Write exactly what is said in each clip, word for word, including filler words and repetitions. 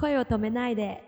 声を止めないで。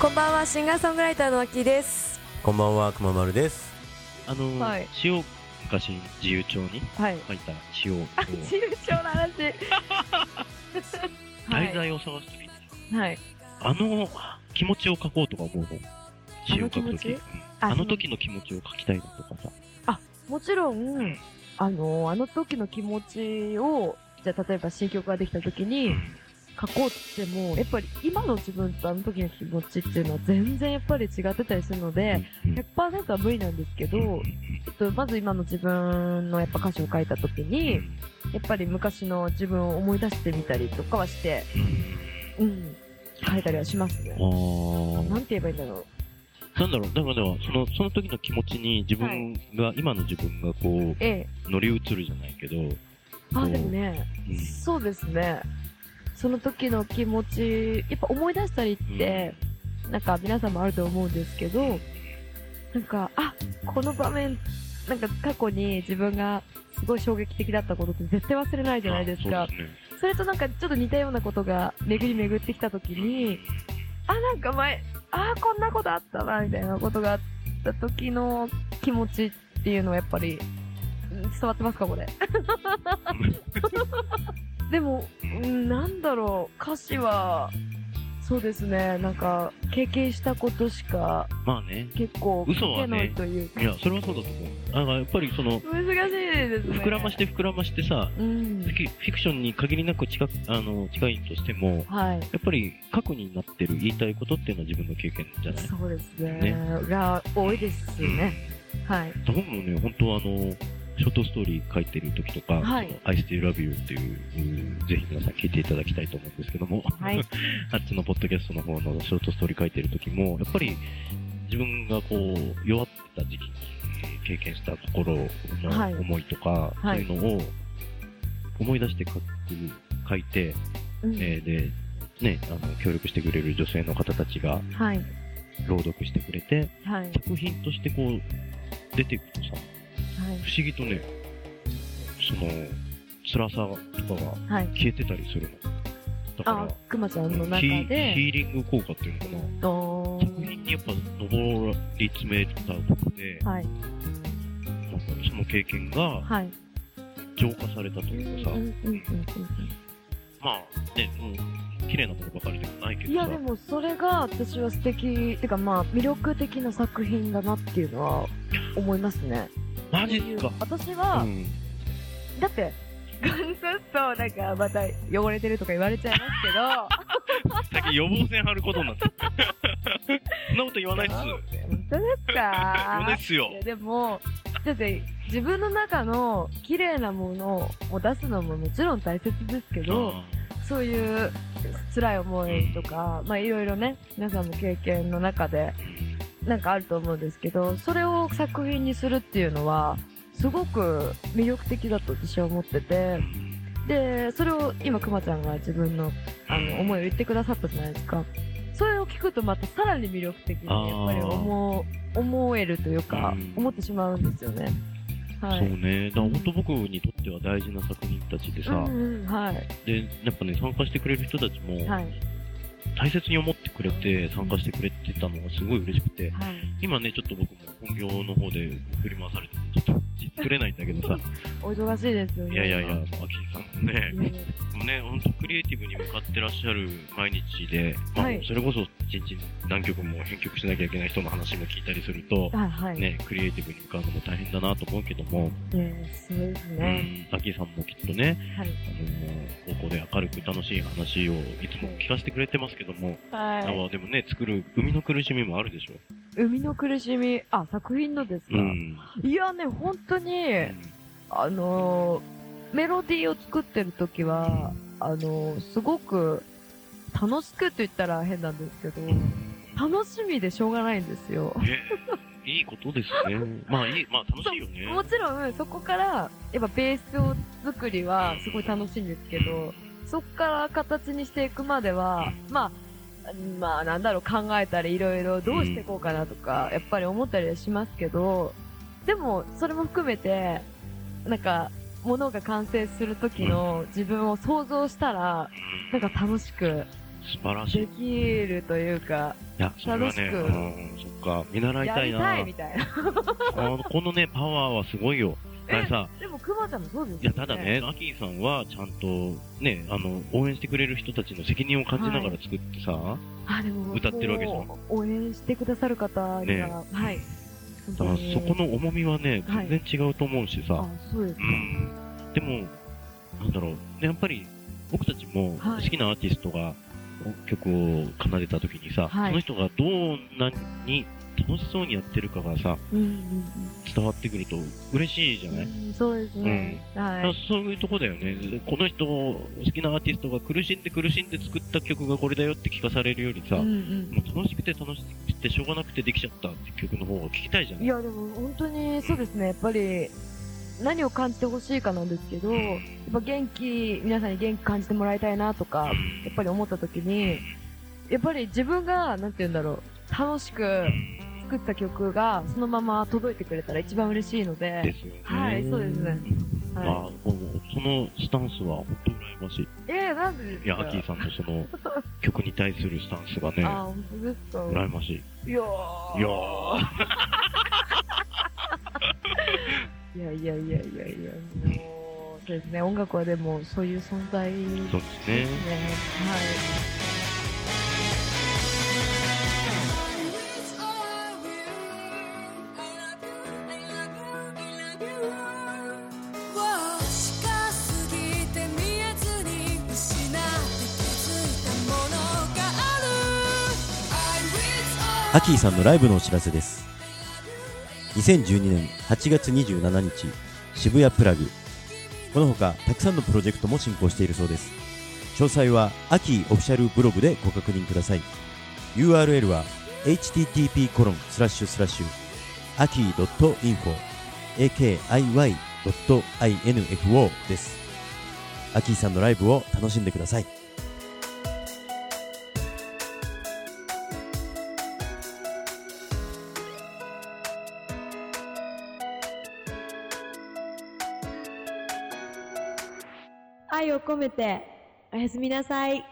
こんばんは、シンガーソングライターの脇です。こんばんは、熊丸です。あの、はい、詩を昔自由帳に書いた詩を、はい、自由帳の話題材を探してみて、はい、あの気持ちを書こうとか思うの？詩を書くとき、あの時の気持ちを書きたいのとかさあ、もちろん、うん、あのあの時の気持ちを、じゃあ例えば新曲ができたときに、うん、書こうってもやっぱり今の自分とあの時の気持ちっていうのは全然やっぱり違ってたりするので ひゃくパーセント は無理なんですけど、えっと、まず今の自分のやっぱ歌詞を書いた時にやっぱり昔の自分を思い出してみたりとかはして、うん、書いたりはしますね。なんて言えばいいんだろう、なんだろう、だからではその、その時の気持ちに自分が、はい、今の自分がこう、ええ、乗り移るじゃないけど、あ、でもね、うん、そうですね、その時の気持ちやっぱ思い出したりって、うん、なんか皆さんもあると思うんですけど、なんかあ、この場面なんか過去に自分がすごい衝撃的だったことって絶対忘れないじゃないですか。 そうですね。それとなんかちょっと似たようなことが巡り巡ってきた時に、あ、なんか前、あ、こんなことあったなみたいなことがあった時の気持ちっていうのはやっぱり伝わってますかこれでも、なんだろう、歌詞はそうですね、なんか経験したことしか、まあね、結構書けないというか、ね、いやそれはそうだと思う。なんかやっぱりその難しいですね、膨らまして膨らましてさ、うん、フィクションに限りなく近く、あの近いとしても、はい、やっぱり過去になってる言いたいことっていうのは自分の経験じゃない。そうですね、ね、が多いですね、うん、はい。僕もね、本当はあのショートストーリー書いてる時とか、はい、I Still Love You っていう、うん、ぜひ皆さん聞いていただきたいと思うんですけども、はい、あっちのポッドキャストの方のショートストーリー書いてる時もやっぱり自分がこう弱ってた時期に経験したところの思いとか、はい、そういうのを思い出して書く、書いて、うん、えーでね、あの協力してくれる女性の方たちが朗読してくれて、はい、作品としてこう出ていくとさ、はい、不思議とね、その辛さとかが消えてたりするの、はい、だからくまちゃんの中でヒーリング効果っていうのかな、作品にやっぱ上り詰めたことで、はい、なんかその経験が浄化されたというかさ、まあね、もう綺麗なことばかりでもないけど、いやでもそれが私は素敵ってか、まあ魅力的な作品だなっていうのは思いますね。マジか。私は、うん、だってちょっとなんかまた汚れてるとか言われちゃいますけどさっき予防線張ることになってそんなこと言わないっす。本当ですか？そうですよ。でもだって自分の中の綺麗なものを出すのももちろん大切ですけど、そういう辛い思いとか、まあいろいろね、皆さんも経験の中でなんかあると思うんですけど、それを作品にするっていうのはすごく魅力的だと私は思ってて、でそれを今くまちゃんが自分の、あの思いを言ってくださったじゃないですか。それを聞くとまたさらに魅力的にやっぱり 思, 思えるというか、うん、思ってしまうんですよね、はい、そうね。だから本当僕にとっては大事な作品たちでさ、うんうん、はい、でやっぱね、参加してくれる人たちも、はい、大切に思ってくれて参加してくれてたのがすごい嬉しくて、はい、今ねちょっと僕も本業の方で振り回されてちょっと作れないんだけどさお忙しいですよね。いやいやいや、秋さんね、でもね、本当クリエイティブに向かってらっしゃる毎日で、まあ、はい、それこそ一日何曲も編曲しなきゃいけない人の話も聞いたりすると、はい、ね、クリエイティブに向かうのも大変だなと思うけども、えー、そうですね。秋さんもきっとね、はい、あのここで明るく楽しい話をいつも聞かせてくれてますけど、はい、でもね、作る生みの苦しみもあるでしょ。生みの苦しみ、あ、作品のですか、うん、いやね、本当に、あのー、メロディーを作ってる時はあのすごく楽しくと言ったら変なんですけど、楽しみでしょうがないんですよ。えー、いいことですね。まあいい、まあ楽しいよね。もちろんそこからやっぱベースを作りはすごい楽しいんですけど、そこから形にしていくまではまあ。まあなんだろう、考えたりいろいろどうしていこうかなとかやっぱり思ったりはしますけど、でもそれも含めてなんか物が完成する時の自分を想像したらなんか楽しくできるというか、いやそれは、ね、楽しく、うん、そっか見習いたいな、やりたいみたいなあこのねパワーはすごいよ。さでもくまちゃんもそうですよね。いやただね、アキーさんはちゃんとね、あの応援してくれる人たちの責任を感じながら作ってさ、はい、あでも歌ってるわけじゃん。応援してくださる方が、ね、はい、だからそこの重みはね全然違うと思うしさ、はい、あそうですか、うん、でもなんだろう、ね、やっぱり僕たちも好きなアーティストが曲を奏でた時にさ、はい、その人がどんなに楽しそうにやってるかがさ、うんうんうん、伝わってくると嬉しいじゃない、うん、そうですね、うんはい、そういうとこだよね。この人好きなアーティストが苦しんで苦しんで作った曲がこれだよって聞かされるよりさ、うんうん、もう楽しくて楽しくてしょうがなくてできちゃったって曲の方が聴きたいじゃない。いやでも本当にそうですね。やっぱり何を感じてほしいかなんですけど、やっぱ元気、皆さんに元気感じてもらいたいなとかやっぱり思った時に、やっぱり自分がなんて言うんだろう、楽しく作った曲がそのまま届いてくれたら一番嬉しいので。ですよね。はい、そうですね。はい、あそのスタンスは本当に羨ましい。えー、なんでですか。いや、アキーさんのその曲に対するスタンスがね。あ、本当ですか。羨ましい。いやー。いやー。いやいやいやいやいや。もうそうですね。音楽はでもそういう存在ですね。そうですね。はい。アキーさんのライブのお知らせです。にせんじゅうにねんはちがつにじゅうしちにち渋谷プラグ、このほかたくさんのプロジェクトも進行しているそうです。詳細はアキーオフィシャルブログでご確認ください。 ユーアールエル は エイチティーティーピーコロンスラッシュスラッシュアキードットインフォ エーケーアイワイドットアイエヌエフオー です。アキーさんのライブを楽しんでください。愛を込めておやすみなさい。